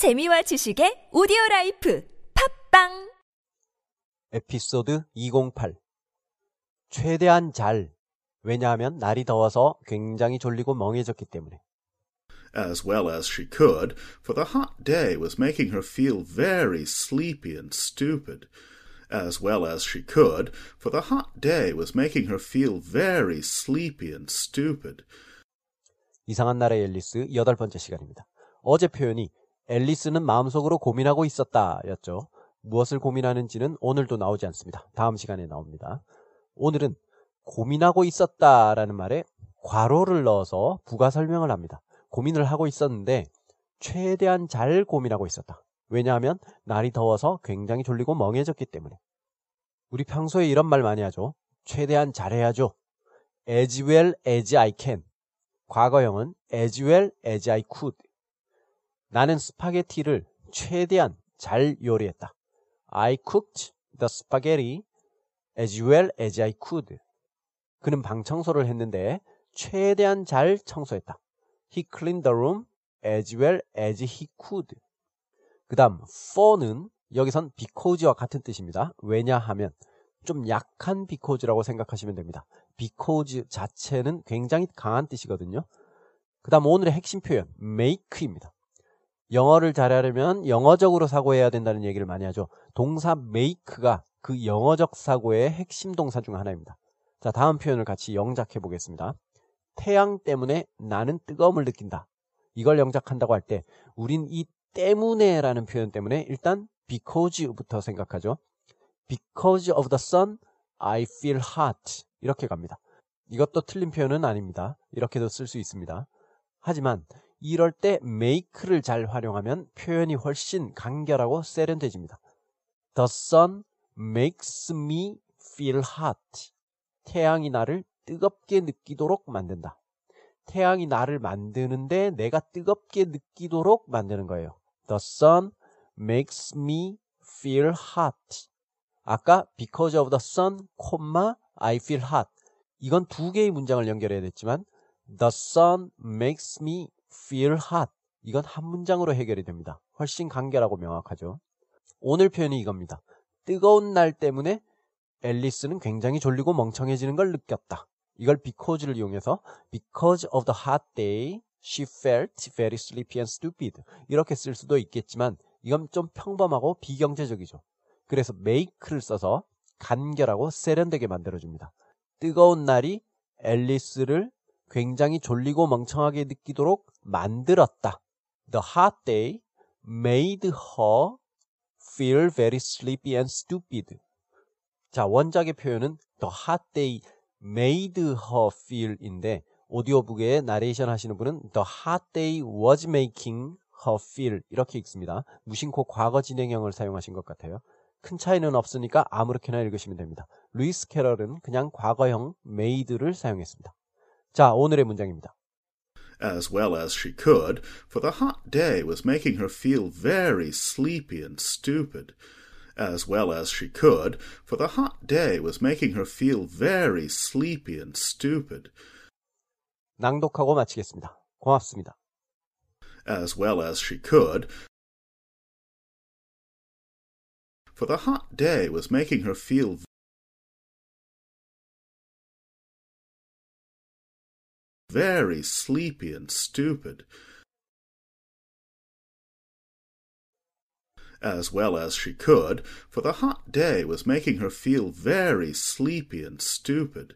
재미와 지식의 오디오라이프 팟빵 에피소드 208 최대한 잘 왜냐하면 날이 더워서 굉장히 졸리고 멍해졌기 때문에 As well as she could, for the hot day was making her feel very sleepy and stupid. As well as she could, for the hot day was making her feel very sleepy and stupid. 이상한 나라의 앨리스 8번째 시간입니다. 어제 표현이 앨리스는 마음속으로 고민하고 있었다였죠. 무엇을 고민하는지는 오늘도 나오지 않습니다. 다음 시간에 나옵니다. 오늘은 고민하고 있었다라는 말에 괄호를 넣어서 부가 설명을 합니다. 고민을 하고 있었는데 최대한 잘 고민하고 있었다. 왜냐하면 날이 더워서 굉장히 졸리고 멍해졌기 때문에. 우리 평소에 이런 말 많이 하죠. 최대한 잘해야죠. As well as I can. 과거형은 as well as I could. 나는 스파게티를 최대한 잘 요리했다. I cooked the spaghetti as well as I could. 그는 방 청소를 했는데 최대한 잘 청소했다. He cleaned the room as well as he could. 그 다음 for는 여기선 because와 같은 뜻입니다. 왜냐하면 좀 약한 because라고 생각하시면 됩니다. because 자체는 굉장히 강한 뜻이거든요. 그 다음 오늘의 핵심 표현 make입니다. 영어를 잘하려면 영어적으로 사고해야 된다는 얘기를 많이 하죠. 동사 make가 그 영어적 사고의 핵심 동사 중 하나입니다. 자, 다음 표현을 같이 영작해 보겠습니다. 태양 때문에 나는 뜨거움을 느낀다. 이걸 영작한다고 할 때 우린 이 때문에 라는 표현 때문에 일단 because부터 생각하죠. Because of the sun, I feel hot. 이렇게 갑니다. 이것도 틀린 표현은 아닙니다. 이렇게도 쓸 수 있습니다. 하지만 이럴 때 make를 잘 활용하면 표현이 훨씬 간결하고 세련돼집니다. The sun makes me feel hot. 태양이 나를 뜨겁게 느끼도록 만든다. 태양이 나를 만드는데 내가 뜨겁게 느끼도록 만드는 거예요. The sun makes me feel hot. 아까 because of the sun, I feel hot. 이건 두 개의 문장을 연결해야 됐지만 The sun makes me feel hot. 이건 한 문장으로 해결이 됩니다. 훨씬 간결하고 명확하죠. 오늘 표현이 이겁니다. 뜨거운 날 때문에 앨리스는 굉장히 졸리고 멍청해지는 걸 느꼈다. 이걸 because를 이용해서 because of the hot day, she felt very sleepy and stupid. 이렇게 쓸 수도 있겠지만 이건 좀 평범하고 비경제적이죠. 그래서 make를 써서 간결하고 세련되게 만들어줍니다. 뜨거운 날이 앨리스를 굉장히 졸리고 멍청하게 느끼도록 만들었다. The hot day made her feel very sleepy and stupid. 자, 원작의 표현은 The hot day made her feel인데 오디오북에 나레이션 하시는 분은 The hot day was making her feel 이렇게 읽습니다. 무심코 과거 진행형을 사용하신 것 같아요. 큰 차이는 없으니까 아무렇게나 읽으시면 됩니다. 루이스 캐럴은 그냥 과거형 made를 사용했습니다. 자, 오늘의 문장입니다. As well as she could, for the hot day was making her feel very sleepy and stupid. As well as she could, for the hot day was making her feel very sleepy and stupid. 낭독하고 마치겠습니다. 고맙습니다. As well as she could, for the hot day was making her feel very sleepy and stupid. As well as she could, for the hot day was making her feel very sleepy and stupid.